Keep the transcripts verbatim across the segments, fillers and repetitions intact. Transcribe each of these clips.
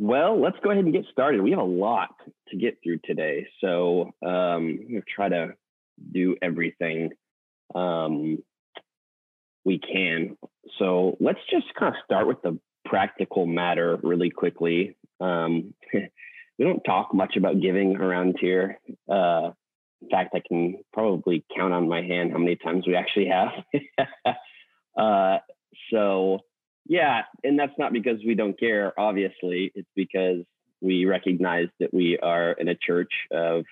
Well, let's go ahead and get started. We have a lot to get through today, so um, we'll try to do everything um, we can. So let's just kind of start with the practical matter really quickly. Um, we don't talk much about giving around here. Uh, in fact, I can probably count on my hand how many times we actually have. uh, so yeah, and that's not because we don't care, obviously. It's because we recognize that we are in a church of,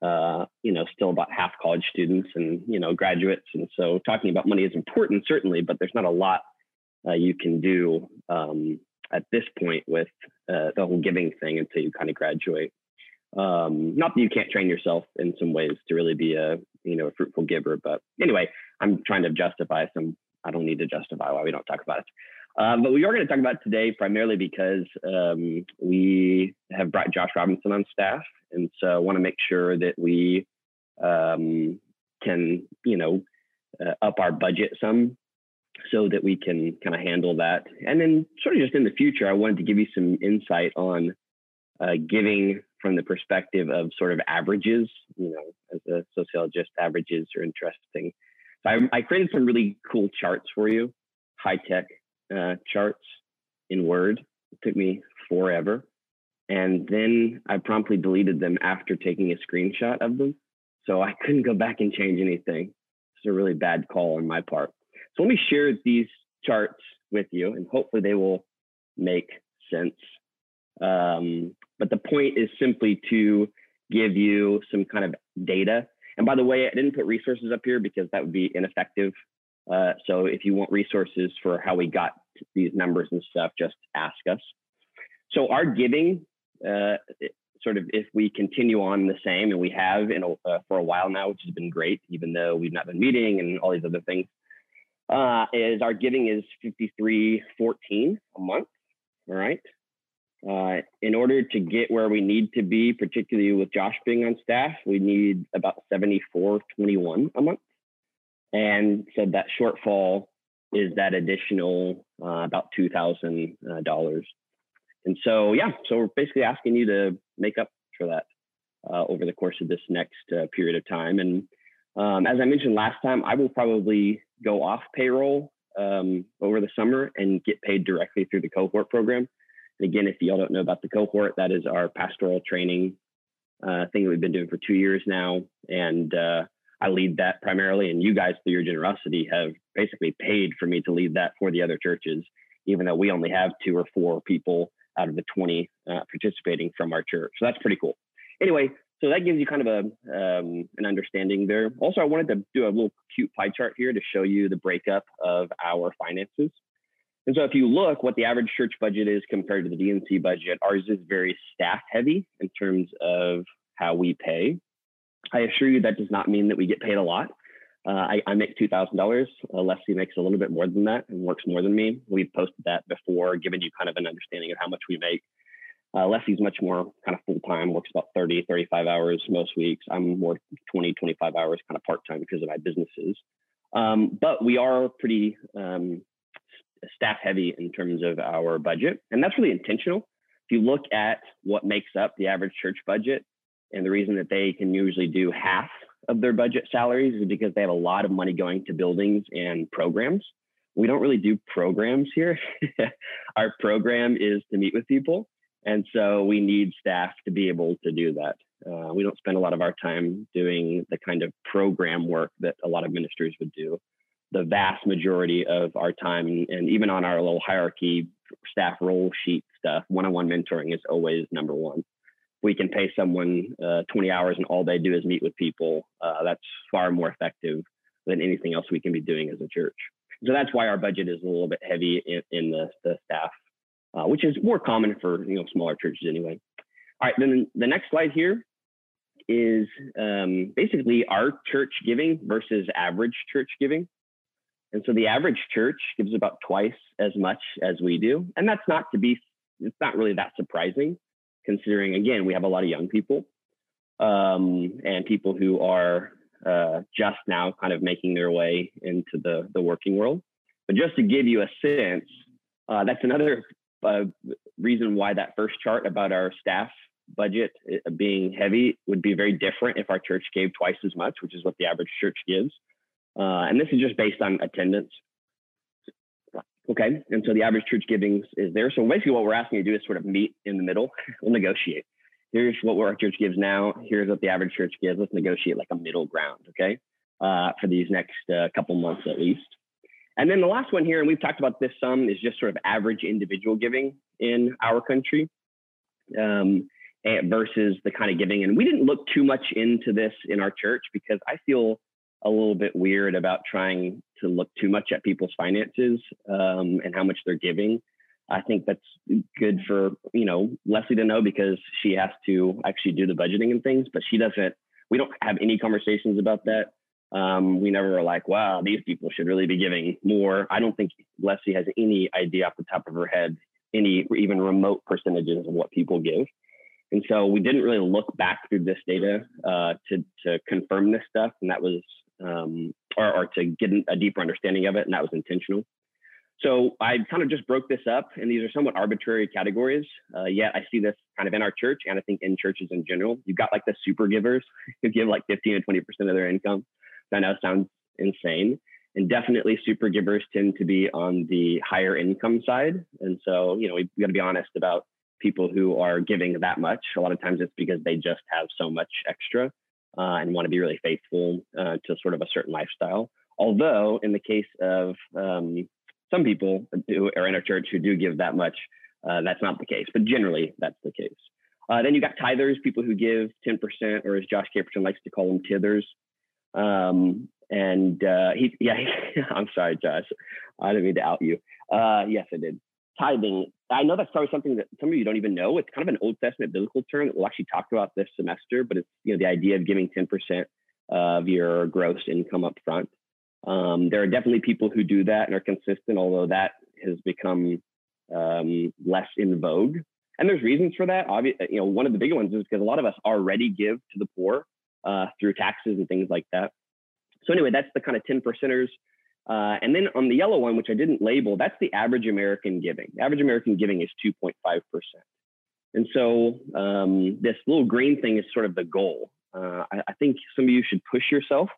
uh, you know, still about half college students and, you know, graduates. And so talking about money is important, certainly, but there's not a lot uh, you can do um, at this point with uh, the whole giving thing until you kind of graduate. Um, not that you can't train yourself in some ways to really be a, you know, a fruitful giver, but anyway, I'm trying to justify some I don't need to justify why we don't talk about it. Uh, but we are going to talk about it today primarily because um, we have brought Josh Robinson on staff. And so I want to make sure that we um, can, you know, uh, up our budget some so that we can kind of handle that. And then sort of just in the future, I wanted to give you some insight on uh, giving from the perspective of sort of averages. You know, as a sociologist, averages are interesting. So I, I created some really cool charts for you, high-tech uh, charts in Word. It took me forever. And then I promptly deleted them after taking a screenshot of them. So I couldn't go back and change anything. It's a really bad call on my part. So let me share these charts with you, and hopefully they will make sense. Um, but the point is simply to give you some kind of data. And by the way, I didn't put resources up here because that would be ineffective. Uh, so if you want resources for how we got these numbers and stuff, just ask us. So our giving, uh, sort of if we continue on the same, and we have in a, uh, for a while now, which has been great, even though we've not been meeting and all these other things, uh, is our giving is fifty-three fourteen a month, all right? Uh, in order to get where we need to be, particularly with Josh being on staff, we need about seventy-four twenty-one a month. And so that shortfall is that additional uh, about two thousand dollars. And so, yeah, so we're basically asking you to make up for that uh, over the course of this next uh, period of time. And um, as I mentioned last time, I will probably go off payroll um, over the summer and get paid directly through the cohort program. And again, if y'all don't know about the cohort, that is our pastoral training uh, thing that we've been doing for two years now. And uh, I lead that primarily. And you guys, through your generosity, have basically paid for me to lead that for the other churches, even though we only have two or four people out of the twenty uh, participating from our church. So that's pretty cool. Anyway, so that gives you kind of a um, an understanding there. Also, I wanted to do a little cute pie chart here to show you the breakup of our finances. And so if you look what the average church budget is compared to the D N C budget, ours is very staff heavy in terms of how we pay. I assure you that does not mean that we get paid a lot. Uh, I, I make two thousand dollars. Uh, Leslie makes a little bit more than that and works more than me. We've posted that before, giving you kind of an understanding of how much we make. Uh, Leslie's much more kind of full-time, works about thirty, thirty-five hours most weeks. I'm more twenty, twenty-five hours kind of part-time because of my businesses. Um, but we are pretty... Um, staff heavy in terms of our budget. And that's really intentional. If you look at what makes up the average church budget, and the reason that they can usually do half of their budget salaries is because they have a lot of money going to buildings and programs. We don't really do programs here. Our program is to meet with people. And so we need staff to be able to do that. Uh, we don't spend a lot of our time doing the kind of program work that a lot of ministers would do. The vast majority of our time, and even on our little hierarchy staff role sheet stuff, one-on-one mentoring is always number one. We can pay someone uh, twenty hours and all they do is meet with people. Uh, that's far more effective than anything else we can be doing as a church. So that's why our budget is a little bit heavy in, in the, the staff, uh, which is more common for you know smaller churches anyway. All right, then the next slide here is um, basically our church giving versus average church giving. And so the average church gives about twice as much as we do. And that's not to be, it's not really that surprising considering, again, we have a lot of young people um, and people who are uh, just now kind of making their way into the, the working world. But just to give you a sense, uh, that's another uh, reason why that first chart about our staff budget being heavy would be very different if our church gave twice as much, which is what the average church gives. Uh, and this is just based on attendance. Okay, and so the average church giving is there. So basically what we're asking you to do is sort of meet in the middle. We'll negotiate. Here's what our church gives now. Here's what the average church gives. Let's negotiate like a middle ground, okay, uh, for these next uh, couple months at least. And then the last one here, and we've talked about this some, is just sort of average individual giving in our country um, versus the kind of giving. And we didn't look too much into this in our church because I feel a little bit weird about trying to look too much at people's finances um, and how much they're giving. I think that's good for, you know, Leslie to know because she has to actually do the budgeting and things, but she doesn't, we don't have any conversations about that. Um, we never are like, wow, these people should really be giving more. I don't think Leslie has any idea off the top of her head, any even remote percentages of what people give. And so we didn't really look back through this data uh, to, to confirm this stuff. And that was, Um, or, or to get a deeper understanding of it, and that was intentional. So I kind of just broke this up, and these are somewhat arbitrary categories, uh, yet I see this kind of in our church, and I think in churches in general. You've got like the super givers who give like fifteen to twenty percent of their income. That now sounds insane, and definitely super givers tend to be on the higher income side, and so, you know, we've got to be honest about people who are giving that much. A lot of times it's because they just have so much extra. Uh, and want to be really faithful uh, to sort of a certain lifestyle. Although in the case of um, some people who are in our church who do give that much, uh, that's not the case, but generally that's the case. Uh, then you got tithers, people who give ten percent, or as Josh Caperton likes to call them, tithers. Um, and uh, he, yeah, I'm sorry, Josh, I didn't mean to out you. Uh, yes, I did. Tithing. I know that's probably something that some of you don't even know. It's kind of an Old Testament biblical term that we'll actually talk about this semester, but it's, you know, the idea of giving ten percent of your gross income up front. Um, there are definitely people who do that and are consistent, although that has become um, less in vogue. And there's reasons for that. Obviously, you know, one of the big ones is because a lot of us already give to the poor uh, through taxes and things like that. So anyway, that's the kind of ten percenters. Uh, and then on the yellow one, which I didn't label, that's the average American giving. The average American giving is two point five percent. And so um, this little green thing is sort of the goal. Uh, I, I think some of you should push yourself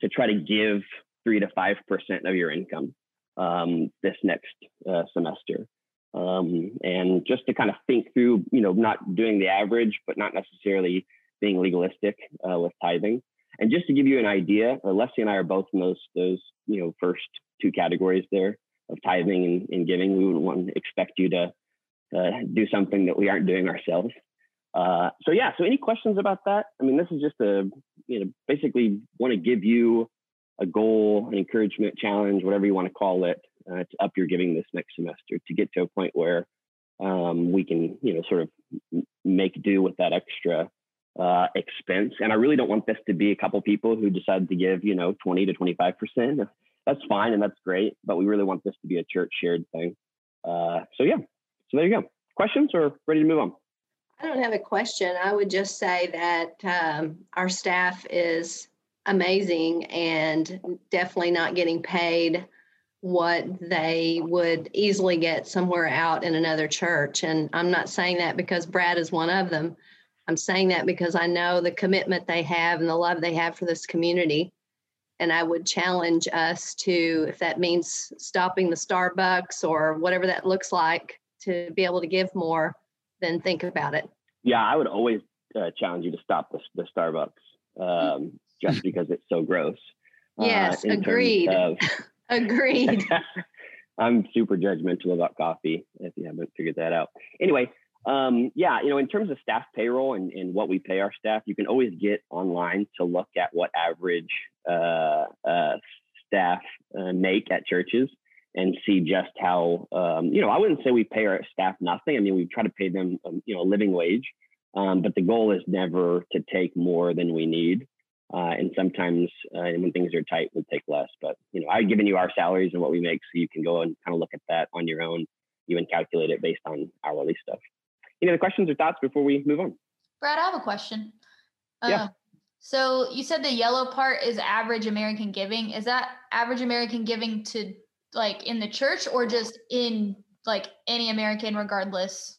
to try to give three to five percent of your income um, this next uh, semester. Um, and just to kind of think through, you know, not doing the average, but not necessarily being legalistic uh, with tithing. And just to give you an idea, Leslie and I are both in those, those you know, first two categories there of tithing and, and giving. We wouldn't want to expect you to uh, do something that we aren't doing ourselves. Uh, so yeah, so any questions about that? I mean, this is just a, you know, basically want to give you a goal, an encouragement, challenge, whatever you want to call it, uh, to up your giving this next semester to get to a point where um, we can, you know, sort of make do with that extra uh, expense. And I really don't want this to be a couple people who decide to give, you know, twenty to twenty-five percent. That's fine. And that's great, but we really want this to be a church shared thing. Uh, so yeah, so there you go. Questions or ready to move on? I don't have a question. I would just say that, um, our staff is amazing and definitely not getting paid what they would easily get somewhere out in another church. And I'm not saying that because Brad is one of them. I'm saying that because I know the commitment they have and the love they have for this community. And I would challenge us to, if that means stopping the Starbucks or whatever that looks like to be able to give more, then think about it. Yeah, I would always uh, challenge you to stop the, the Starbucks um, just because it's so gross. Yes, uh, agreed. Of... agreed. I'm super judgmental about coffee, if you haven't figured that out. Anyway. Um, yeah, you know, in terms of staff payroll and, and what we pay our staff, you can always get online to look at what average uh, uh, staff uh, make at churches and see just how, um, you know, I wouldn't say we pay our staff nothing. I mean, we try to pay them, um, you know, a living wage, um, but the goal is never to take more than we need. Uh, and sometimes uh, when things are tight, we'll take less. But, you know, I've given you our salaries and what we make, so you can go and kind of look at that on your own, even calculate it based on hourly stuff. Any other questions or thoughts before we move on? Brad, I have a question. Uh, yeah. So you said the yellow part is average American giving. Is that average American giving to like in the church or just in like any American regardless?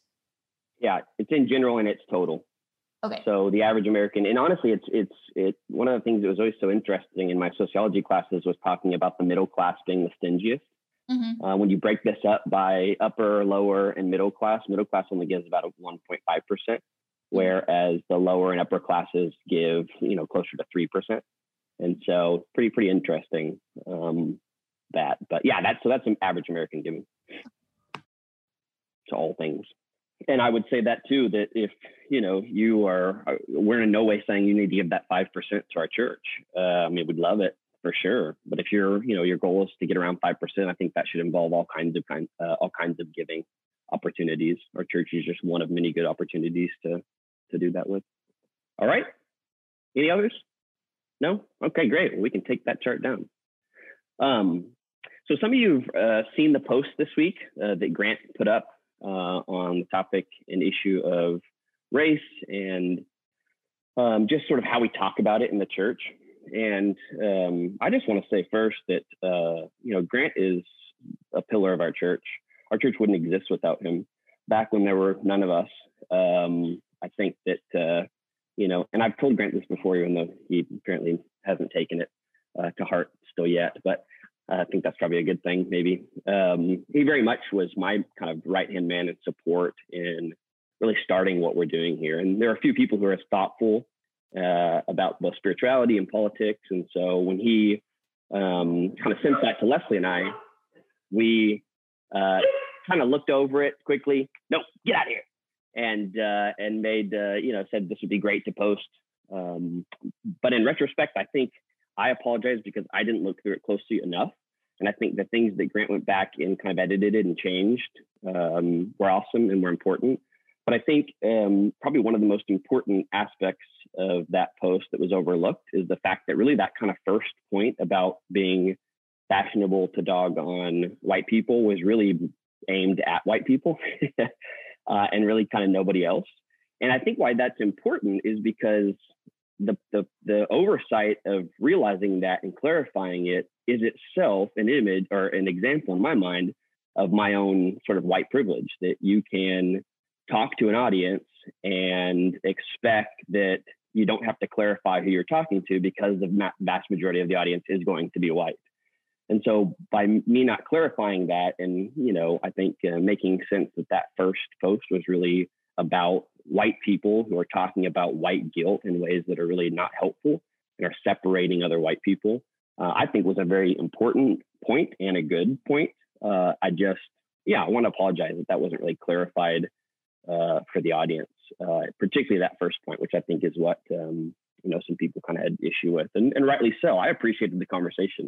Yeah, it's in general and it's total. Okay. So the average American, and honestly, it's it's it. One of the things that was always so interesting in my sociology classes was talking about the middle class being the stingiest. Mm-hmm. Uh, when you break this up by upper, lower, and middle class, middle class only gives about one point five percent, whereas the lower and upper classes give, you know, closer to three percent. And so pretty, pretty interesting um, that. But yeah, that's so that's an average American giving to all things. And I would say that too, that if, you know, you are, we're in no way saying you need to give that five percent to our church. Uh, I mean, we'd love it. For sure. But if you're, you know, your goal is to get around five percent, I think that should involve all kinds of kind, uh, all kinds of giving opportunities. Our church is just one of many good opportunities to, to do that with. All right. Any others? No? Okay, great. We can take that chart down. Um, so some of you've uh, seen the post this week uh, that Grant put up uh, on the topic and issue of race and um, just sort of how we talk about it in the church. And um, I just want to say first that, uh, you know, Grant is a pillar of our church. Our church wouldn't exist without him. Back when there were none of us, um, I think that, uh, you know, and I've told Grant this before, even though he apparently hasn't taken it uh, to heart still yet, but I think that's probably a good thing, maybe. Um, he very much was my kind of right-hand man and support in really starting what we're doing here. And there are a few people who are as thoughtful Uh, about both spirituality and politics. And so when he um, kind of sent that to Leslie and I, we uh, kind of looked over it quickly. Nope, get out of here. And, uh, and made, uh, you know, said this would be great to post. Um, but in retrospect, I think I apologize because I didn't look through it closely enough. And I think the things that Grant went back and kind of edited and changed um, were awesome and were important. But I think um, probably one of the most important aspects of that post that was overlooked is the fact that really that kind of first point about being fashionable to dog on white people was really aimed at white people uh, and really kind of nobody else. And I think why that's important is because the, the, the oversight of realizing that and clarifying it is itself an image or an example in my mind of my own sort of white privilege, that you can talk to an audience and expect that you don't have to clarify who you're talking to because the vast majority of the audience is going to be white. And so by me not clarifying that and, you know, I think uh, making sense that that first post was really about white people who are talking about white guilt in ways that are really not helpful and are separating other white people, uh, I think was a very important point and a good point. Uh, I just, yeah, I want to apologize that that wasn't really clarified Uh, for the audience, uh, particularly that first point, which I think is what um, you know some people kind of had issue with, and, and rightly so. I appreciated the conversation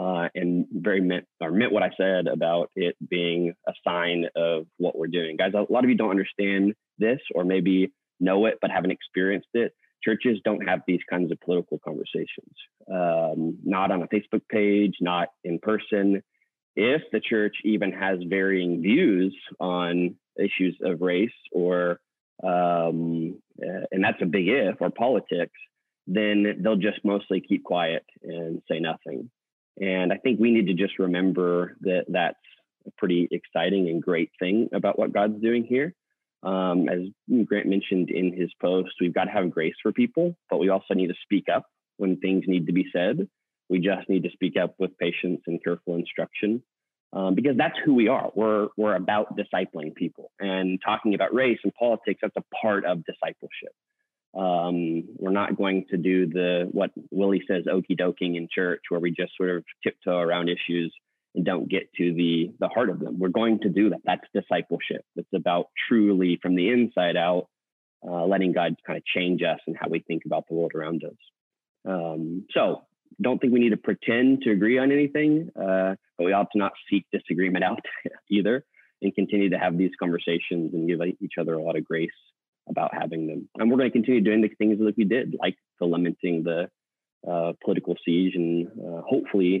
uh, and very meant or meant what I said about it being a sign of what we're doing, guys. A lot of you don't understand this, or maybe know it but haven't experienced it. Churches don't have these kinds of political conversations, um, not on a Facebook page, not in person. If the church even has varying views on issues of race or, um, uh, and that's a big if, or politics, then they'll just mostly keep quiet and say nothing. And I think we need to just remember that that's a pretty exciting and great thing about what God's doing here. Um, as Grant mentioned in his post, we've got to have grace for people, but we also need to speak up when things need to be said. We just need to speak up with patience and careful instruction um, because that's who we are. We're, we're about discipling people, and talking about race and politics, that's a part of discipleship. Um, we're not going to do the, what Willie says, okey-doking in church, where we just sort of tiptoe around issues and don't get to the, the heart of them. We're going to do that. That's discipleship. It's about truly from the inside out, uh, letting God kind of change us and how we think about the world around us. Um, so, Don't think we need to pretend to agree on anything, uh, but we ought to not seek disagreement out either, and continue to have these conversations and give each other a lot of grace about having them. And we're going to continue doing the things that we did, like the lamenting the uh, political siege, and uh, hopefully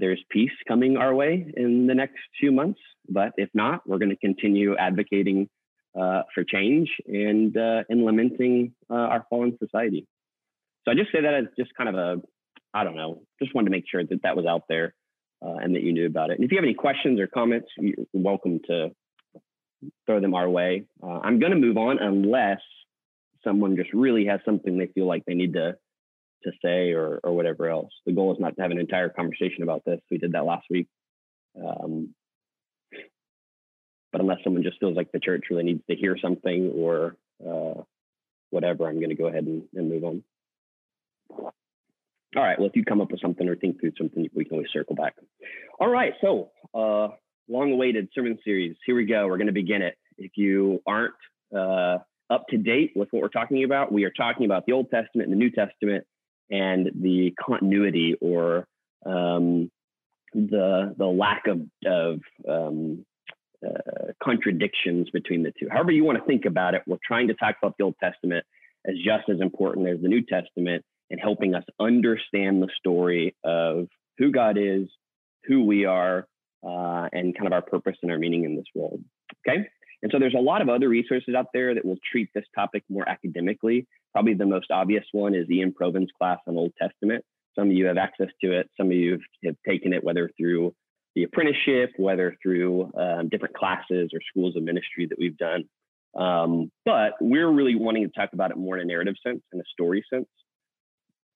there's peace coming our way in the next few months. But if not, we're going to continue advocating uh, for change and, uh, and lamenting uh, our fallen society. So I just say that as just kind of a I don't know, just wanted to make sure that that was out there uh, and that you knew about it. And if you have any questions or comments, you're welcome to throw them our way. Uh, I'm going to move on unless someone just really has something they feel like they need to to say or or whatever else. The goal is not to have an entire conversation about this. We did that last week. Um, but unless someone just feels like the church really needs to hear something or uh, whatever, I'm going to go ahead and, and move on. All right, well, if you come up with something or think through something, we can always circle back. All right, so uh, long-awaited sermon series. Here we go. We're going to begin it. If you aren't uh, up to date with what we're talking about, we are talking about the Old Testament and the New Testament and the continuity or um, the the lack of, of um, uh, contradictions between the two. However you want to think about it, we're trying to talk about the Old Testament as just as important as the New Testament, and helping us understand the story of who God is, who we are, uh, and kind of our purpose and our meaning in this world, okay? And so there's a lot of other resources out there that will treat this topic more academically. Probably the most obvious one is Ian Proven's class on Old Testament. Some of you have access to it. Some of you have taken it, whether through the apprenticeship, whether through um, different classes or schools of ministry that we've done. Um, but we're really wanting to talk about it more in a narrative sense and a story sense,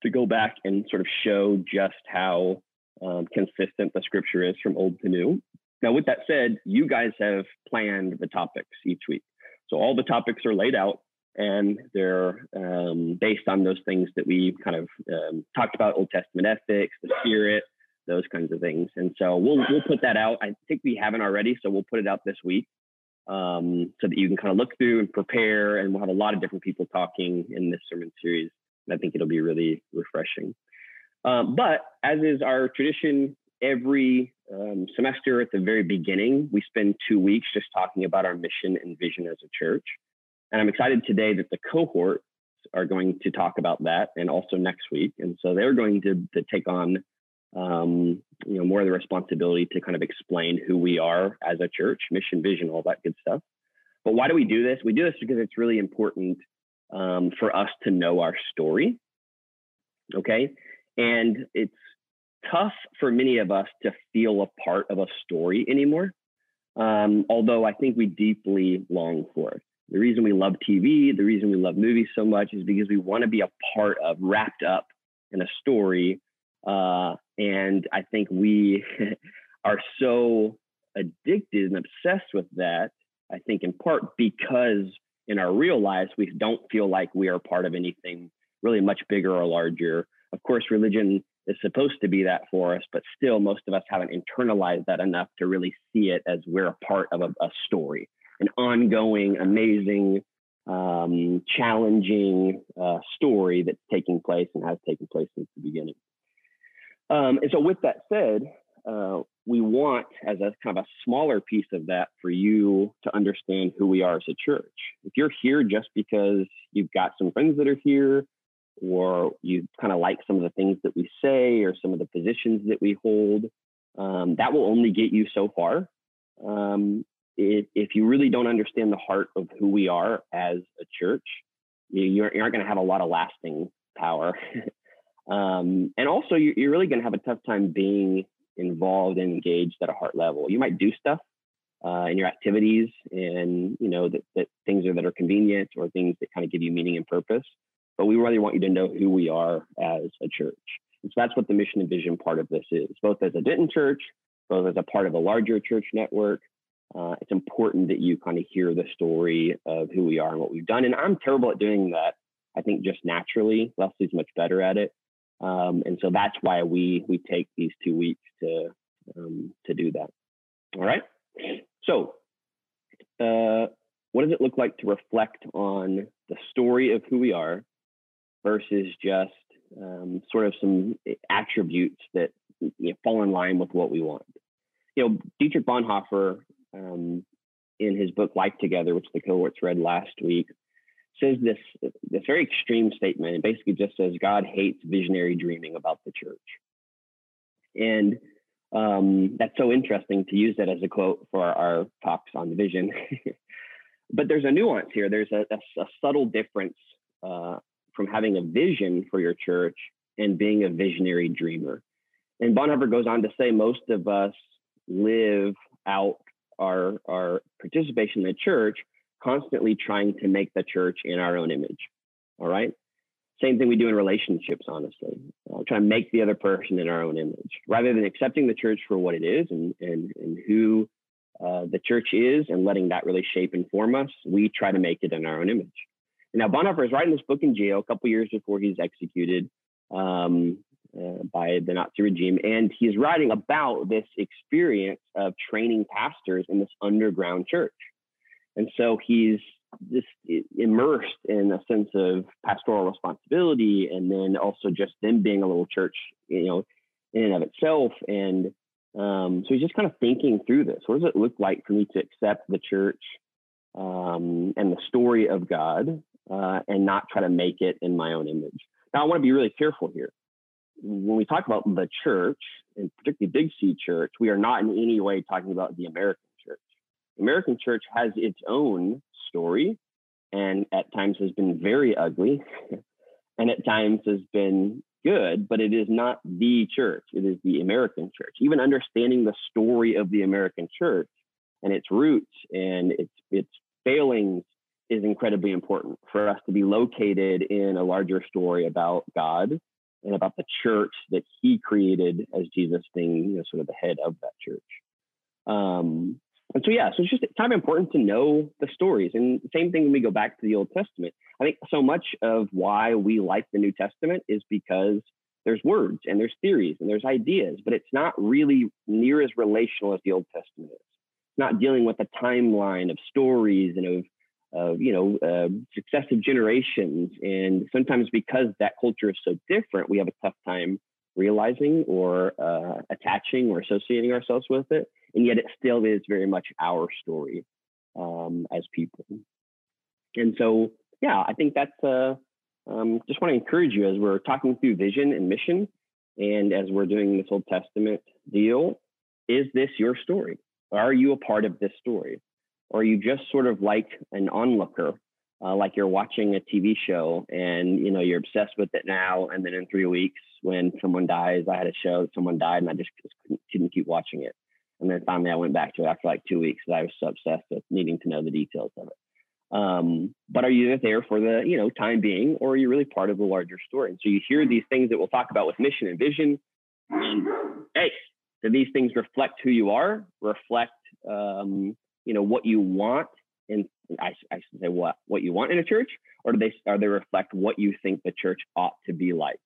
to go back and sort of show just how um, consistent the scripture is from old to new. Now, with that said, you guys have planned the topics each week. So all the topics are laid out and they're um, based on those things that we kind of um, talked about, Old Testament ethics, the spirit, those kinds of things. And so we'll, we'll put that out. I think we haven't already, so we'll put it out this week um, so that you can kind of look through and prepare. And we'll have a lot of different people talking in this sermon series. I think it'll be really refreshing. Um, but as is our tradition, every um, semester at the very beginning, we spend two weeks just talking about our mission and vision as a church. And I'm excited today that the cohorts are going to talk about that, and also next week. And so they're going to, to take on um, you know, more of the responsibility to kind of explain who we are as a church, mission, vision, all that good stuff. But why do we do this? We do this because it's really important Um, for us to know our story, okay? And it's tough for many of us to feel a part of a story anymore, um, although I think we deeply long for it. The reason we love T V, the reason we love movies so much is because we want to be a part of, wrapped up in a story, uh, and I think we are so addicted and obsessed with that, I think in part because in our real lives, we don't feel like we are part of anything really much bigger or larger. Of course, religion is supposed to be that for us, but still most of us haven't internalized that enough to really see it as we're a part of a, a story, an ongoing, amazing, um, challenging uh, story that's taking place and has taken place since the beginning. Um, and so with that said, uh, we want, as a kind of a smaller piece of that, for you to understand who we are as a church. If you're here just because you've got some friends that are here, or you kind of like some of the things that we say or some of the positions that we hold, um, that will only get you so far. Um, if, if you really don't understand the heart of who we are as a church, you, you aren't, aren't going to have a lot of lasting power. um, and also, you, you're really going to have a tough time being involved and engaged at a heart level. You might do stuff uh, in your activities, and you know that, that things are that are convenient or things that kind of give you meaning and purpose. But we really want you to know who we are as a church, and so that's what the mission and vision part of this is. Both as a Denton church, both as a part of a larger church network, uh, it's important that you kind of hear the story of who we are and what we've done. And I'm terrible at doing that. I think just naturally, Leslie's much better at it. Um, and so that's why we we take these two weeks to um, to do that. All right. So uh, what does it look like to reflect on the story of who we are versus just um, sort of some attributes that you know, fall in line with what we want? You know, Dietrich Bonhoeffer, um, in his book Life Together, which the cohorts read last week, says this, this very extreme statement. It basically just says, God hates visionary dreaming about the church. And um, that's so interesting to use that as a quote for our talks on the vision. But there's a nuance here. There's a, a, a subtle difference uh, from having a vision for your church and being a visionary dreamer. And Bonhoeffer goes on to say most of us live out our, our participation in the church, constantly trying to make the church in our own image. All right. Same thing we do in relationships, honestly. Uh, try to make the other person in our own image, rather than accepting the church for what it is and, and, and who uh, the church is, and letting that really shape and form us. We try to make it in our own image. And now Bonhoeffer is writing this book in jail a couple years before he's executed um, uh, by the Nazi regime. And he's writing about this experience of training pastors in this underground church. And so he's just immersed in a sense of pastoral responsibility, and then also just them being a little church, you know, in and of itself. And um, so he's just kind of thinking through this. What does it look like for me to accept the church um, and the story of God uh, and not try to make it in my own image? Now, I want to be really careful here. When we talk about the church, and particularly Big C Church, we are not in any way talking about the American church. The American church has its own story, and at times has been very ugly and at times has been good, but it is not the church. It is the American church. Even understanding the story of the American church and its roots and its its failings is incredibly important for us to be located in a larger story about God and about the church that he created as Jesus being, you know, sort of the head of that church. Um, And so, yeah, so it's just kind of important to know the stories. And same thing when we go back to the Old Testament. I think so much of why we like the New Testament is because there's words and there's theories and there's ideas, but it's not really near as relational as the Old Testament is. It's not dealing with a timeline of stories and of, of you know, uh, successive generations. And sometimes because that culture is so different, we have a tough time realizing or uh, attaching or associating ourselves with it. And yet it still is very much our story um, as people. And so, yeah, I think that's, uh, um, just want to encourage you as we're talking through vision and mission, and as we're doing this Old Testament deal, is this your story? Are you a part of this story? Or are you just sort of like an onlooker, uh, like you're watching a T V show and, you know, you're obsessed with it now, and then in three weeks when someone dies, I had a show that someone died and I just couldn't, couldn't keep watching it. And then finally I went back to it after like two weeks because I was so obsessed with needing to know the details of it. Um, but are you there for the, you know, time being, or are you really part of the larger story? And so you hear these things that we'll talk about with mission and vision. And hey, do these things reflect who you are, reflect, um, you know, what you want? And I, I should say what, what you want in a church, or do they, are they reflect what you think the church ought to be like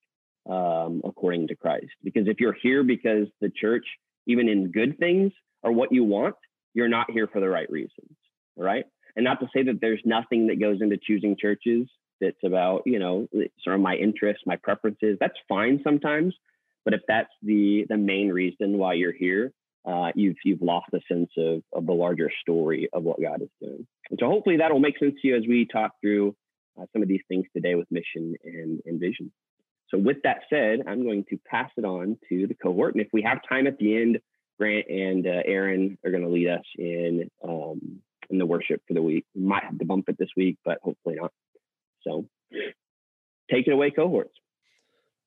um, according to Christ? Because if you're here because the church, even in good things, or what you want, you're not here for the right reasons, right? And not to say that there's nothing that goes into choosing churches that's about, you know, sort of my interests, my preferences. That's fine sometimes, but if that's the the main reason why you're here, uh, you've you've lost a sense of of the larger story of what God is doing. And so hopefully that'll make sense to you as we talk through uh, some of these things today with mission and, and vision. So with that said, I'm going to pass it on to the cohort. And if we have time at the end, Grant and uh, Aaron are going to lead us in um, in the worship for the week. We might have to bump it this week, but hopefully not. So take it away, cohorts.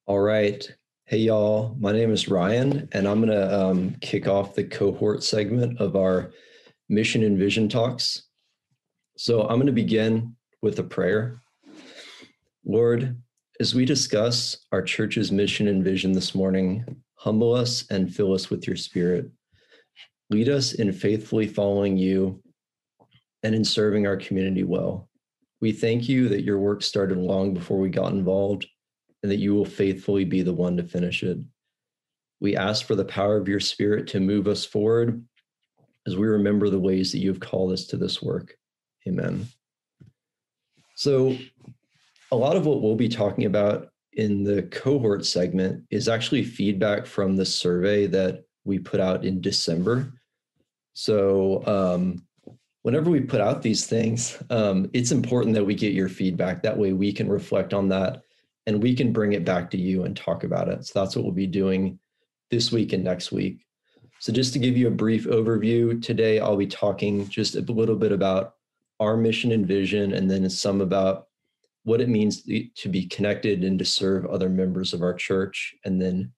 All right. Hey, y'all. My name is Ryan, and I'm going to um, kick off the cohort segment of our Mission and Vision Talks. So I'm going to begin with a prayer. Lord, as we discuss our church's mission and vision this morning, humble us and fill us with your Spirit. Lead us in faithfully following you and in serving our community well. We thank you that your work started long before we got involved, and that you will faithfully be the one to finish it. We ask for the power of your Spirit to move us forward as we remember the ways that you have called us to this work. Amen. So, a lot of what we'll be talking about in the cohort segment is actually feedback from the survey that we put out in December. So um, whenever we put out these things, um, it's important that we get your feedback. That way we can reflect on that and we can bring it back to you and talk about it. So that's what we'll be doing this week and next week. So just to give you a brief overview, today I'll be talking just a little bit about our mission and vision, and then some about what it means to be connected and to serve other members of our church, and then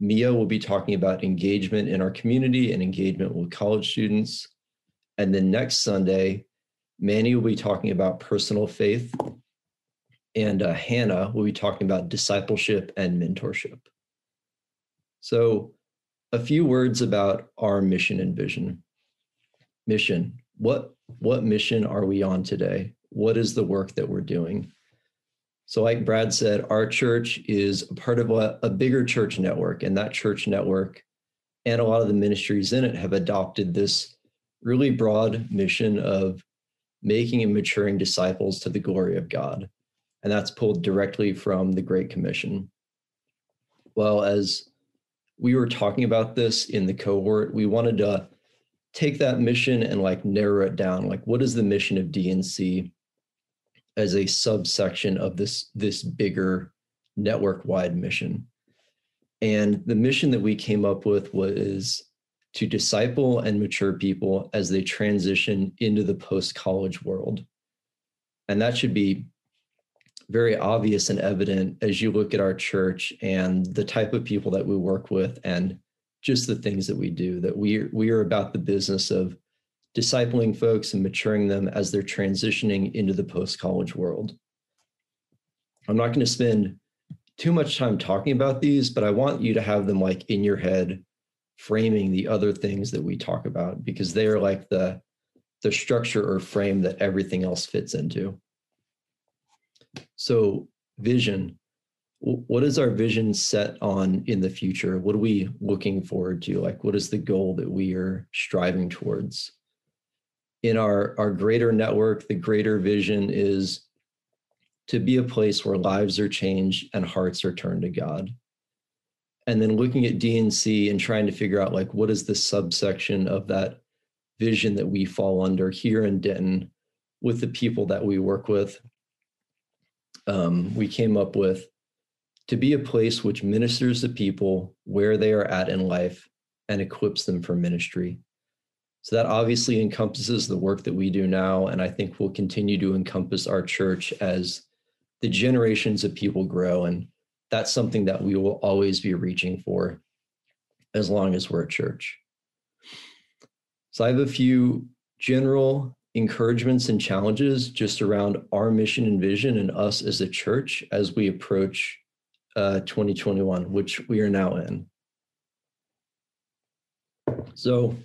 Mia will be talking about engagement in our community and engagement with college students. And then next Sunday, Manny will be talking about personal faith. And uh, Hannah will be talking about discipleship and mentorship. So a few words about our mission and vision. Mission. What, what mission are we on today? What is the work that we're doing? So like Brad said, our church is a part of a, a bigger church network, and that church network and a lot of the ministries in it have adopted this really broad mission of making and maturing disciples to the glory of God. And that's pulled directly from the Great Commission. Well, as we were talking about this in the cohort, we wanted to take that mission and like narrow it down. Like, what is the mission of D N C as a subsection of this, this bigger network-wide mission? And the mission that we came up with was to disciple and mature people as they transition into the post-college world. And that should be very obvious and evident as you look at our church and the type of people that we work with and just the things that we do, that we are, we are about the business of discipling folks and maturing them as they're transitioning into the post-college world. I'm not going to spend too much time talking about these, but I want you to have them like in your head, framing the other things that we talk about, because they are like the, the structure or frame that everything else fits into. So vision, what is our vision set on in the future? What are we looking forward to? Like, what is the goal that we are striving towards? In our, our greater network, the greater vision is to be a place where lives are changed and hearts are turned to God. And then looking at D N C and trying to figure out like, what is the subsection of that vision that we fall under here in Denton with the people that we work with? Um, we came up with to be a place which ministers to people where they are at in life and equips them for ministry. So that obviously encompasses the work that we do now, and I think will continue to encompass our church as the generations of people grow, and that's something that we will always be reaching for as long as we're a church. So I have a few general encouragements and challenges just around our mission and vision and us as a church as we approach uh, twenty twenty-one, which we are now in. So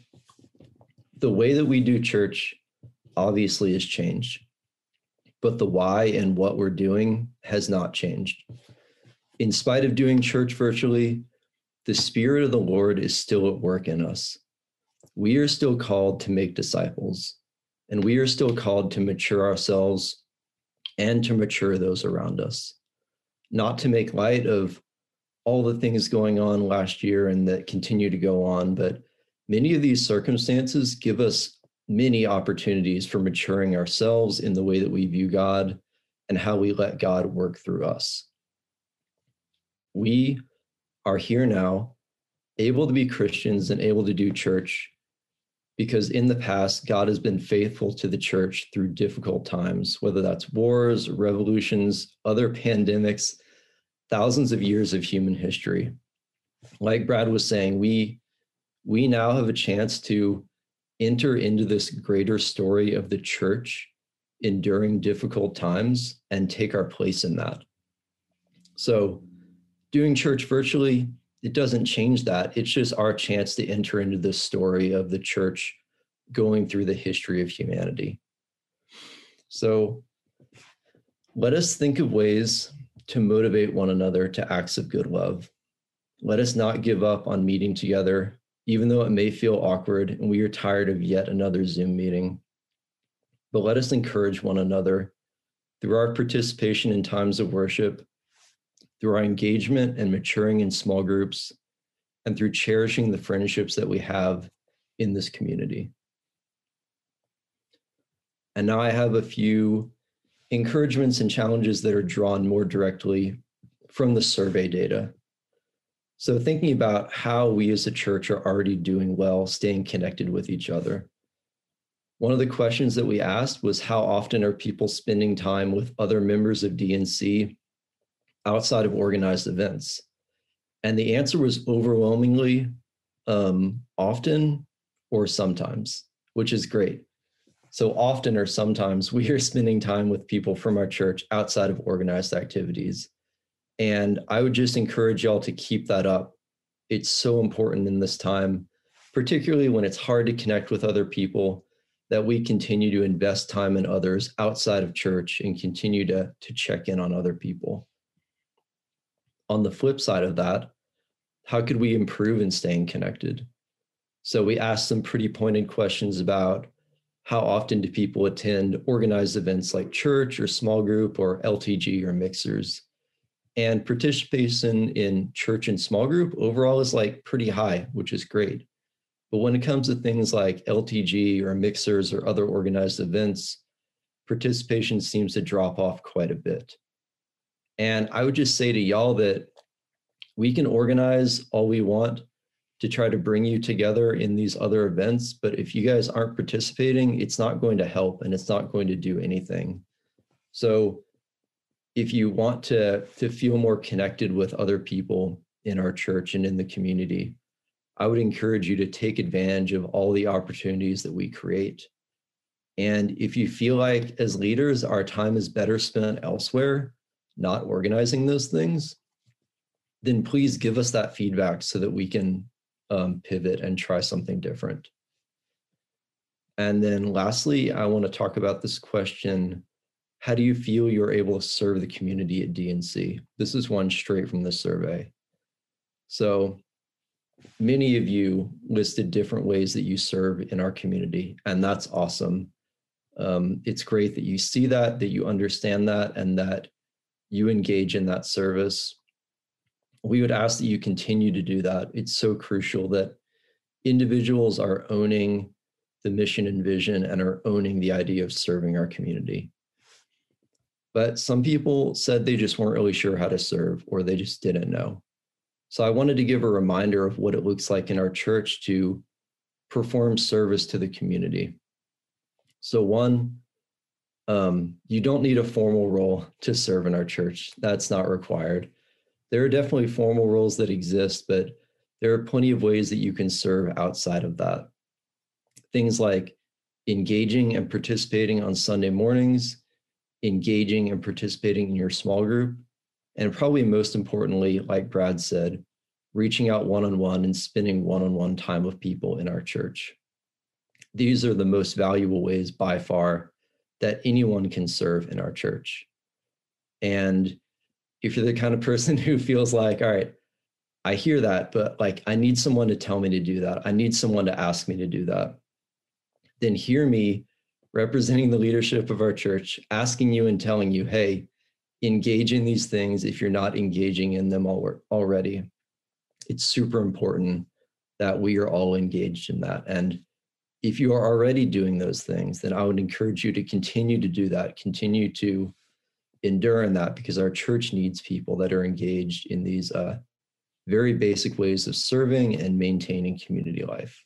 the way that we do church obviously has changed, but the why and what we're doing has not changed. In spite of doing church virtually, the Spirit of the Lord is still at work in us. We are still called to make disciples. And we are still called to mature ourselves and to mature those around us, not to make light of all the things going on last year and that continue to go on. But many of these circumstances give us many opportunities for maturing ourselves in the way that we view God and how we let God work through us. We are here now, able to be Christians and able to do church, because in the past, God has been faithful to the church through difficult times, whether that's wars, revolutions, other pandemics, thousands of years of human history. Like Brad was saying, we, we now have a chance to enter into this greater story of the church enduring difficult times and take our place in that. So doing church virtually, it doesn't change that. It's just our chance to enter into this story of the church going through the history of humanity. So let us think of ways to motivate one another to acts of good love. Let us not give up on meeting together, even though it may feel awkward and we are tired of yet another Zoom meeting. But let us encourage one another through our participation in times of worship, through our engagement and maturing in small groups, and through cherishing the friendships that we have in this community. And now I have a few encouragements and challenges that are drawn more directly from the survey data. So thinking about how we as a church are already doing well, staying connected with each other. One of the questions that we asked was, how often are people spending time with other members of D N C outside of organized events? And the answer was overwhelmingly um, often or sometimes, which is great. So often or sometimes we are spending time with people from our church outside of organized activities. And I would just encourage y'all to keep that up. It's so important in this time, particularly when it's hard to connect with other people, that we continue to invest time in others outside of church and continue to, to check in on other people. On the flip side of that, how could we improve in staying connected? So we asked some pretty pointed questions about how often do people attend organized events like church or small group or L T G or mixers. And participation in church and small group overall is like pretty high, which is great. But when it comes to things like L T G or mixers or other organized events, participation seems to drop off quite a bit. And I would just say to y'all that we can organize all we want to try to bring you together in these other events, but if you guys aren't participating, it's not going to help and it's not going to do anything. So if you want to, to feel more connected with other people in our church and in the community, I would encourage you to take advantage of all the opportunities that we create. And if you feel like as leaders, our time is better spent elsewhere, not organizing those things, then please give us that feedback so that we can um, pivot and try something different. And then lastly, I want to talk about this question. How do you feel you're able to serve the community at D N C? This is one straight from the survey. So many of you listed different ways that you serve in our community, and that's awesome. Um, it's great that you see that, that you understand that, and that you engage in that service. We would ask that you continue to do that. It's so crucial that individuals are owning the mission and vision and are owning the idea of serving our community. But some people said they just weren't really sure how to serve, or they just didn't know. So I wanted to give a reminder of what it looks like in our church to perform service to the community. So one, um, you don't need a formal role to serve in our church. That's not required. There are definitely formal roles that exist, but there are plenty of ways that you can serve outside of that. Things like engaging and participating on Sunday mornings, engaging and participating in your small group, and probably most importantly, like Brad said, reaching out one-on-one and spending one-on-one time with people in our church. These are the most valuable ways by far that anyone can serve in our church. And if you're the kind of person who feels like, all right, I hear that, but like, I need someone to tell me to do that. I need someone to ask me to do that. Then hear me representing the leadership of our church, asking you and telling you, hey, engage in these things if you're not engaging in them already. It's super important that we are all engaged in that. And if you are already doing those things, then I would encourage you to continue to do that, continue to endure in that, because our church needs people that are engaged in these uh, very basic ways of serving and maintaining community life.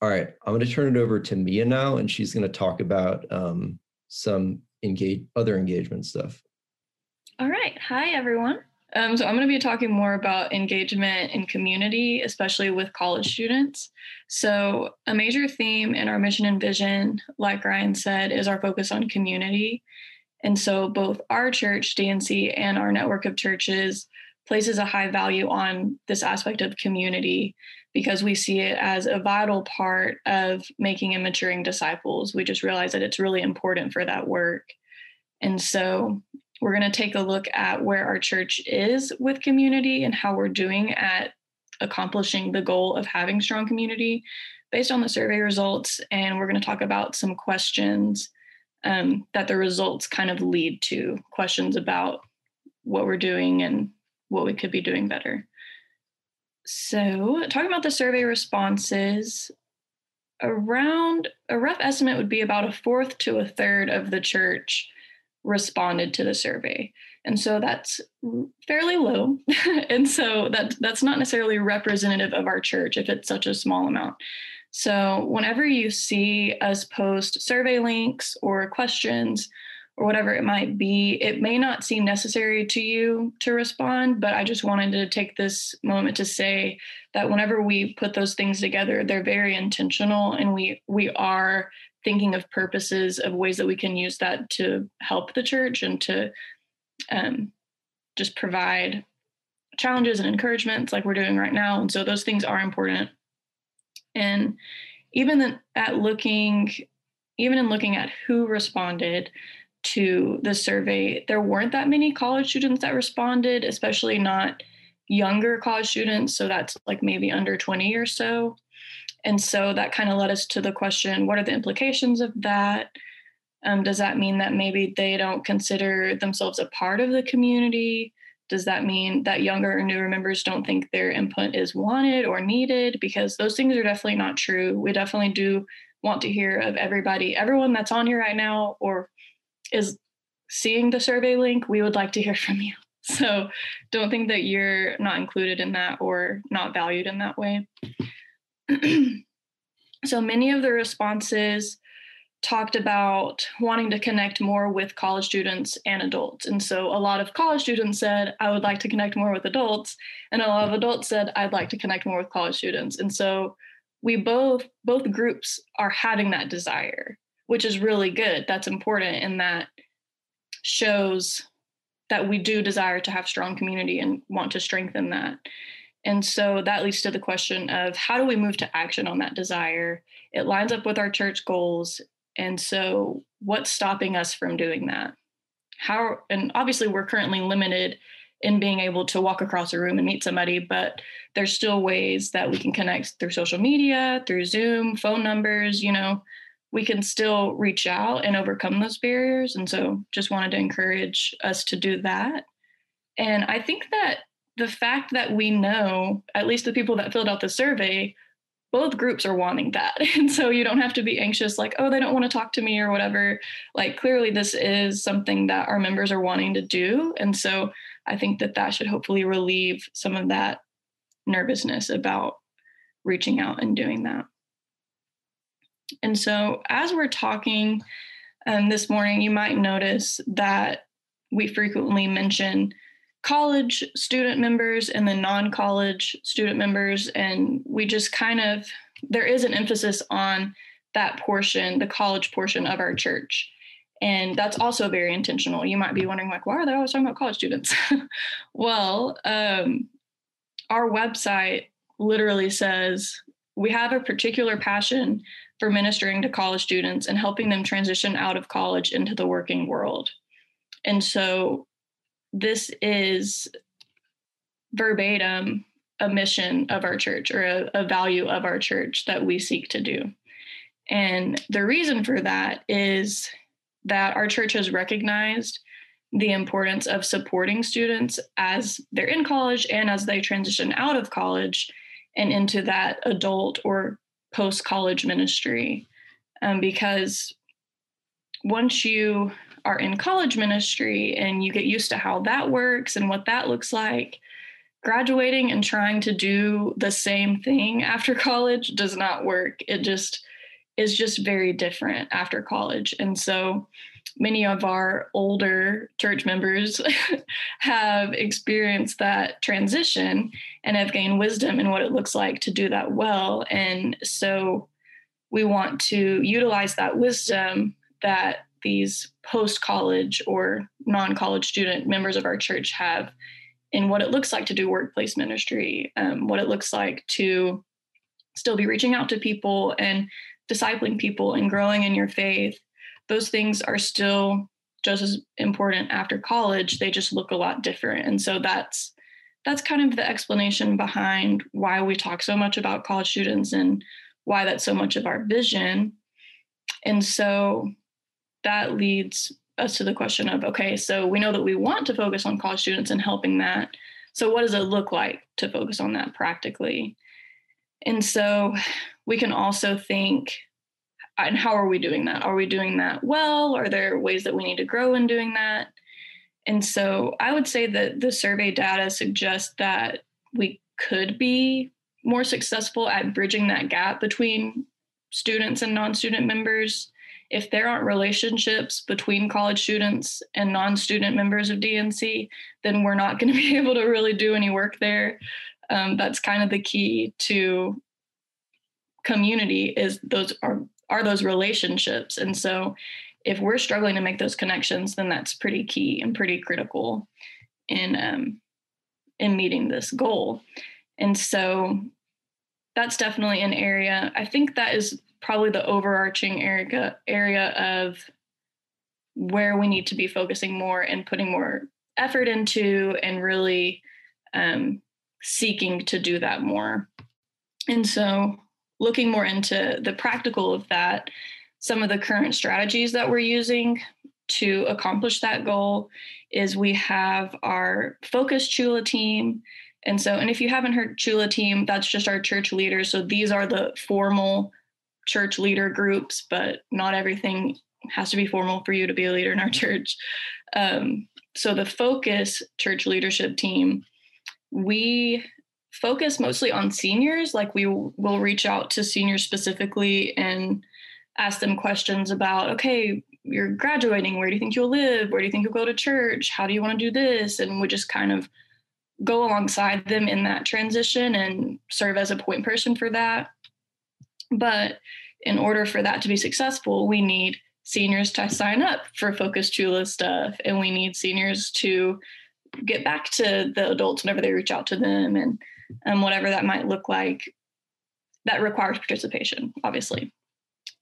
All right, I'm going to turn it over to Mia now, and she's going to talk about um, some engage other engagement stuff. All right. Hi, everyone. Um, so I'm going to be talking more about engagement in community, especially with college students. So a major theme in our mission and vision, like Ryan said, is our focus on community. And so both our church, D N C, and our network of churches places a high value on this aspect of community, because we see it as a vital part of making and maturing disciples. We just realize that it's really important for that work. And so we're going to take a look at where our church is with community and how we're doing at accomplishing the goal of having strong community based on the survey results. And we're going to talk about some questions um, that the results kind of lead to, questions about what we're doing and what we could be doing better. So talking about the survey responses, around a rough estimate would be about a fourth to a third of the church responded to the survey. And so that's fairly low. And so that, that's not necessarily representative of our church if it's such a small amount. So whenever you see us post survey links or questions or whatever it might be, it may not seem necessary to you to respond, but I just wanted to take this moment to say that whenever we put those things together, they're very intentional, and we we are thinking of purposes, of ways that we can use that to help the church and to um, just provide challenges and encouragements like we're doing right now. And so those things are important. And even at looking, even in looking at who responded to the survey, there weren't that many college students that responded, especially not younger college students. So that's like maybe under twenty or so. And so that kind of led us to the question, what are the implications of that? Um, does that mean that maybe they don't consider themselves a part of the community? Does that mean that younger or newer members don't think their input is wanted or needed? Because those things are definitely not true. We definitely do want to hear of everybody, everyone that's on here right now or is seeing the survey link. We would like to hear from you. So don't think that you're not included in that or not valued in that way. So many of the responses talked about wanting to connect more with college students and adults. And so a lot of college students said, I would like to connect more with adults. And a lot of adults said, I'd like to connect more with college students. And so we both, both groups are having that desire, which is really good. That's important. And that shows that we do desire to have strong community and want to strengthen that. And so that leads to the question of how do we move to action on that desire? It lines up with our church goals. And so what's stopping us from doing that? How, and obviously we're currently limited in being able to walk across a room and meet somebody, but there's still ways that we can connect through social media, through Zoom, phone numbers, you know, we can still reach out and overcome those barriers. And so just wanted to encourage us to do that. And I think that the fact that we know, at least the people that filled out the survey, both groups are wanting that. And so you don't have to be anxious, like, oh, they don't want to talk to me or whatever. Like, clearly this is something that our members are wanting to do. And so I think that that should hopefully relieve some of that nervousness about reaching out and doing that. And so as we're talking um, this morning, you might notice that we frequently mention college student members and then non-college student members. And we just kind of, there is an emphasis on that portion, the college portion of our church. And that's also very intentional. You might be wondering, like, why are they always talking about college students? Well, um, our website literally says, we have a particular passion for ministering to college students and helping them transition out of college into the working world. And so this is verbatim a mission of our church or a, a value of our church that we seek to do. And the reason for that is that our church has recognized the importance of supporting students as they're in college and as they transition out of college and into that adult or post-college ministry. Um, because once you are in college ministry and you get used to how that works and what that looks like, graduating and trying to do the same thing after college does not work. It just is just very different after college. And so many of our older church members have experienced that transition and have gained wisdom in what it looks like to do that well. And so we want to utilize that wisdom that these post-college or non-college student members of our church have in what it looks like to do workplace ministry, um, what it looks like to still be reaching out to people and discipling people and growing in your faith. Those things are still just as important after college. They just look a lot different. And so that's that's kind of the explanation behind why we talk so much about college students and why that's so much of our vision. And so that leads us to the question of, okay, so we know that we want to focus on college students and helping that. So what does it look like to focus on that practically? And so we can also think, and how are we doing that? Are we doing that well? Are there ways that we need to grow in doing that? And so I would say that the survey data suggests that we could be more successful at bridging that gap between students and non-student members if there aren't relationships between college students and non-student members of D N C, then we're not going to be able to really do any work there. Um, that's kind of the key to community, is those are, are those relationships. And so if we're struggling to make those connections, then that's pretty key and pretty critical in, um, in meeting this goal. And so that's definitely an area. I think that is probably the overarching area, area of where we need to be focusing more and putting more effort into, and really um, seeking to do that more. And so looking more into the practical of that, some of the current strategies that we're using to accomplish that goal is we have our Focus Chula team. And so, and if you haven't heard Chula team, that's just our church leaders. So these are the formal church leader groups, but not everything has to be formal for you to be a leader in our church. Um, so the Focus church leadership team, we focus mostly on seniors. Like we w- will reach out to seniors specifically and ask them questions about, okay, you're graduating. Where do you think you'll live? Where do you think you'll go to church? How do you want to do this? And we just kind of go alongside them in that transition and serve as a point person for that. But in order for that to be successful, we need seniors to sign up for Focus Chula stuff. And we need seniors to get back to the adults whenever they reach out to them, and um, whatever that might look like. That requires participation, obviously.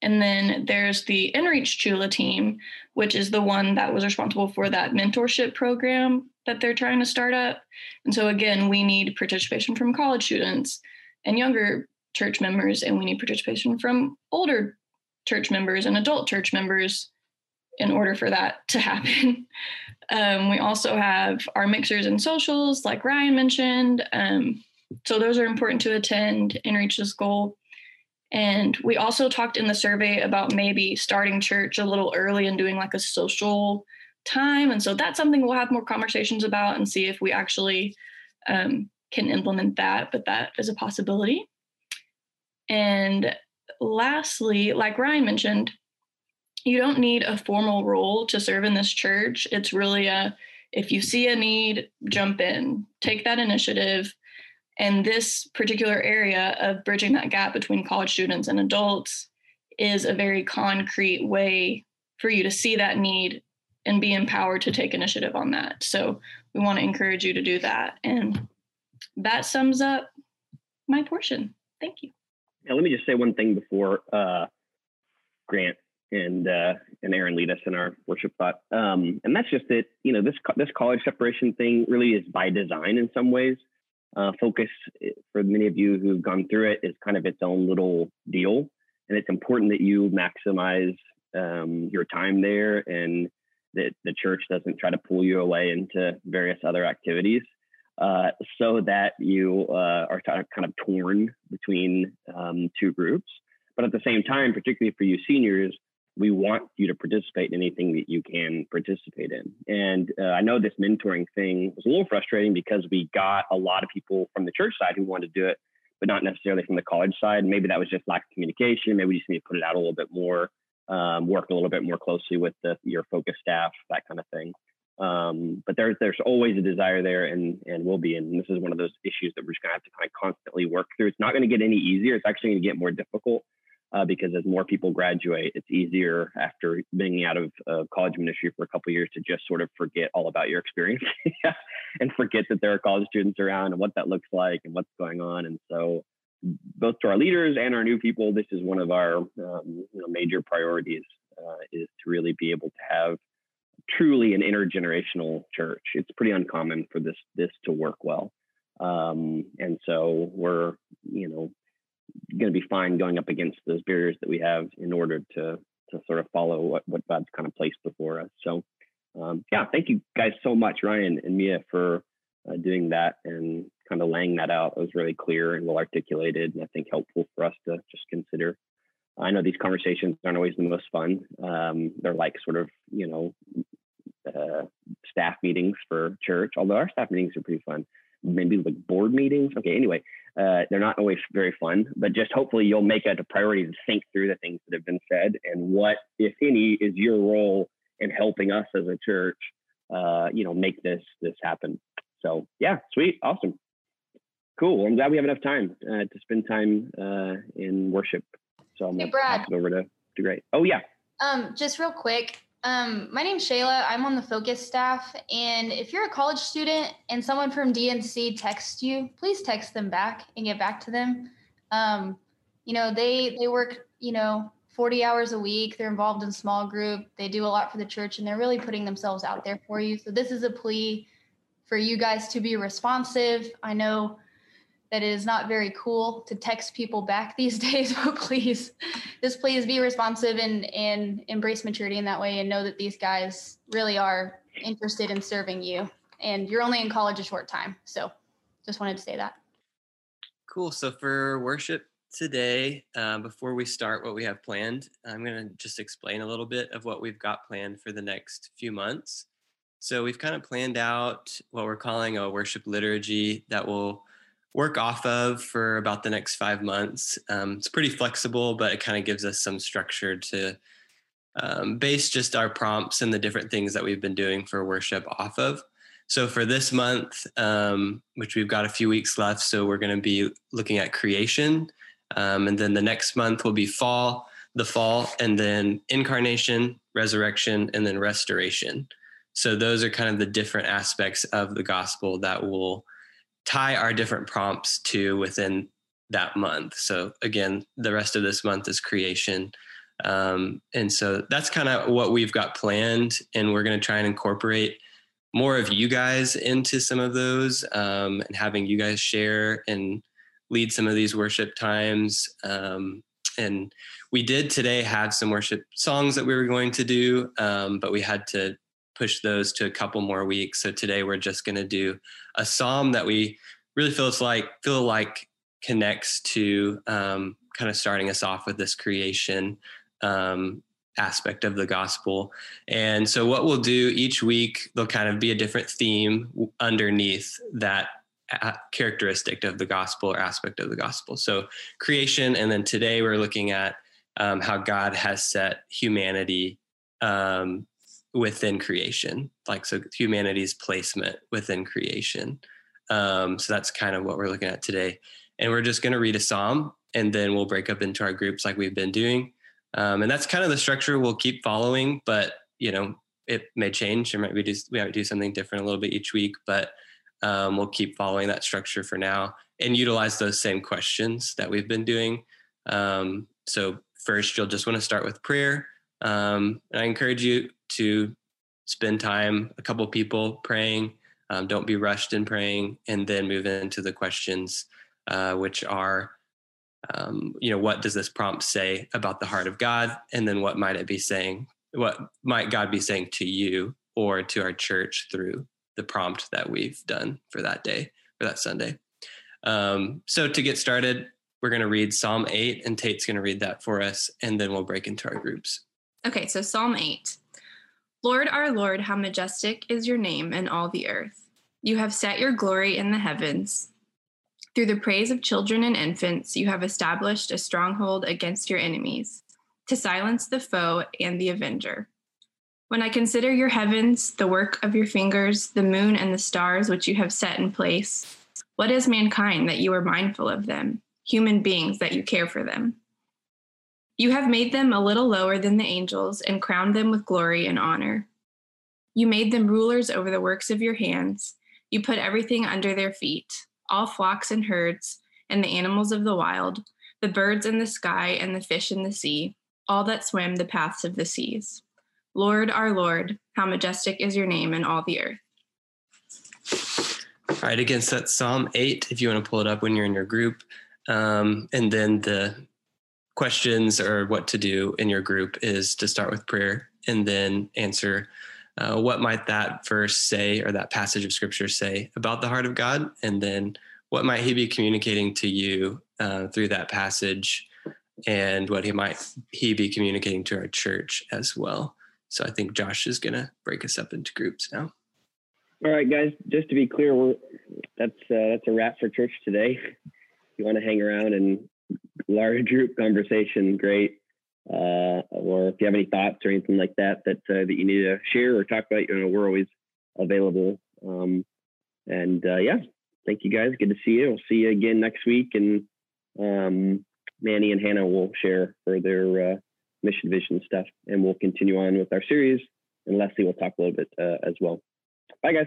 And then there's the InReach Chula team, which is the one that was responsible for that mentorship program that they're trying to start up. And so again, we need participation from college students and younger church members, and we need participation from older church members and adult church members in order for that to happen. Um, we also have our mixers and socials, like Ryan mentioned. Um, so those are important to attend and reach this goal. And we also talked in the survey about maybe starting church a little early and doing like a social time. And so that's something we'll have more conversations about and see if we actually um, can implement that. But that is a possibility. And lastly, like Ryan mentioned, you don't need a formal role to serve in this church. It's really a, if you see a need, jump in, take that initiative. And this particular area of bridging that gap between college students and adults is a very concrete way for you to see that need and be empowered to take initiative on that. So we want to encourage you to do that. And that sums up my portion. Thank you. Now, let me just say one thing before uh, Grant and uh, and Aaron lead us in our worship thought. Um, and that's just that, you know, this this college separation thing really is by design in some ways. Uh, Focus, for many of you who've gone through it, is kind of its own little deal. And it's important that you maximize um, your time there, and that the church doesn't try to pull you away into various other activities uh, so that you uh, are t- kind of torn between um, two groups. But at the same time, particularly for you seniors, we want you to participate in anything that you can participate in. And uh, I know this mentoring thing was a little frustrating because we got a lot of people from the church side who wanted to do it, but not necessarily from the college side. Maybe that was just lack of communication. Maybe we just need to put it out a little bit more, um, work a little bit more closely with the, your Focus staff, that kind of thing. Um, but there, there's always a desire there, and, and will be. And this is one of those issues that we're just going to have to kind of constantly work through. It's not going to get any easier. It's actually going to get more difficult. Uh, because as more people graduate, it's easier after being out of uh, college ministry for a couple of years to just sort of forget all about your experience and forget that there are college students around and what that looks like and what's going on. And so both to our leaders and our new people, this is one of our um, you know, major priorities uh, is to really be able to have truly an intergenerational church. It's pretty uncommon for this, this to work well. Um, and so we're, you know, going to be fine going up against those barriers that we have in order to to sort of follow what, what God's kind of placed before us. So um, yeah, thank you guys so much, Ryan and Mia, for uh, doing that and kind of laying that out. It was really clear and well articulated, and I think helpful for us to just consider. I know these conversations aren't always the most fun. Um, they're like sort of, you know, uh, staff meetings for church, although our staff meetings are pretty fun. maybe like board meetings. Okay, anyway, uh, they're not always very fun, but just hopefully you'll make it a priority to think through the things that have been said and what, if any, is your role in helping us as a church, uh, you know, make this this happen. So yeah, sweet, awesome, cool. I'm glad we have enough time uh, to spend time uh, in worship. So I'm hey, Brad. Pass it over to to Grace. Oh yeah. Um, just real quick. Um, my name's Shayla. I'm on the Focus staff. And if you're a college student and someone from D N C texts you, please text them back and get back to them. Um, you know, they, they work, you know, forty hours a week. They're involved in small group. They do a lot for the church and they're really putting themselves out there for you. So this is a plea for you guys to be responsive. I know that it is not very cool to text people back these days, but please, just please be responsive and, and embrace maturity in that way and know that these guys really are interested in serving you. And you're only in college a short time. So just wanted to say that. Cool. So for worship today, uh, before we start what we have planned, I'm going to just explain a little bit of what we've got planned for the next few months. So we've kind of planned out what we're calling a worship liturgy that will work off of for about the next five months. Um, it's pretty flexible, but it kind of gives us some structure to um, base just our prompts and the different things that we've been doing for worship off of. So for this month, um, which we've got a few weeks left, so we're going to be looking at creation. Um, and then the next month will be fall, the fall, and then incarnation, resurrection, and then restoration. So those are kind of the different aspects of the gospel that will tie our different prompts to within that month. So again, the rest of this month is creation. Um, and so that's kind of what we've got planned. And we're going to try and incorporate more of you guys into some of those um, and having you guys share and lead some of these worship times. Um, and we did today have some worship songs that we were going to do, um, but we had to push those to a couple more weeks. So today we're just going to do a psalm that we really feel it's like feel like connects to um, kind of starting us off with this creation um, aspect of the gospel. And so what we'll do each week, there'll kind of be a different theme underneath that characteristic of the gospel or aspect of the gospel. So creation, and then today we're looking at um, how God has set humanity um, within creation, like so humanity's placement within creation. Um, so that's kind of what we're looking at today. And we're just going to read a psalm and then we'll break up into our groups like we've been doing. Um, and that's kind of the structure we'll keep following, but you know, it may change or might we just, we might do something different a little bit each week, but um, we'll keep following that structure for now and utilize those same questions that we've been doing. Um, so first you'll just want to start with prayer. Um, and I encourage you to spend time, a couple people praying. Um, don't be rushed in praying, and then move into the questions, uh, which are, um, you know, what does this prompt say about the heart of God? And then what might it be saying? What might God be saying to you or to our church through the prompt that we've done for that day, for that Sunday? Um, so to get started, we're going to read Psalm eight, and Tate's going to read that for us, and then we'll break into our groups. Okay, so Psalm eight. Lord, our Lord, how majestic is your name in all the earth. You have set your glory in the heavens. Through the praise of children and infants, you have established a stronghold against your enemies, to silence the foe and the avenger. When I consider your heavens, the work of your fingers, the moon and the stars which you have set in place, what is mankind that you are mindful of them, human beings that you care for them? You have made them a little lower than the angels and crowned them with glory and honor. You made them rulers over the works of your hands. You put everything under their feet, all flocks and herds, and the animals of the wild, the birds in the sky and the fish in the sea, all that swim the paths of the seas. Lord, our Lord, how majestic is your name in all the earth. All right, again, so that's Psalm eight, if you want to pull it up when you're in your group. Um, and then the questions or what to do in your group is to start with prayer and then answer uh, what might that verse say or that passage of scripture say about the heart of God, and then what might he be communicating to you uh, through that passage, and what he might he be communicating to our church as well. So I think Josh is going to break us up into groups now. All right, guys, just to be clear, we're, that's uh, that's a wrap for church today. If you want to hang around and large group conversation, great. Uh, or if you have any thoughts or anything like that that uh, that you need to share or talk about, you know, we're always available. Um, and uh, yeah, thank you guys. Good to see you. We'll see you again next week, and um, Manny and Hannah will share further uh, mission vision stuff, and we'll continue on with our series. And Leslie will talk a little bit uh, as well. Bye, guys.